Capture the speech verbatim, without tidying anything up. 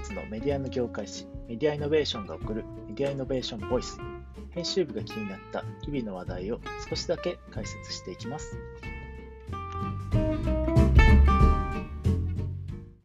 術のメディアの業界誌メディアイノベーションが送るメディアイノベーションボイス、編集部が気になった日々の話題を少しだけ解説していきます。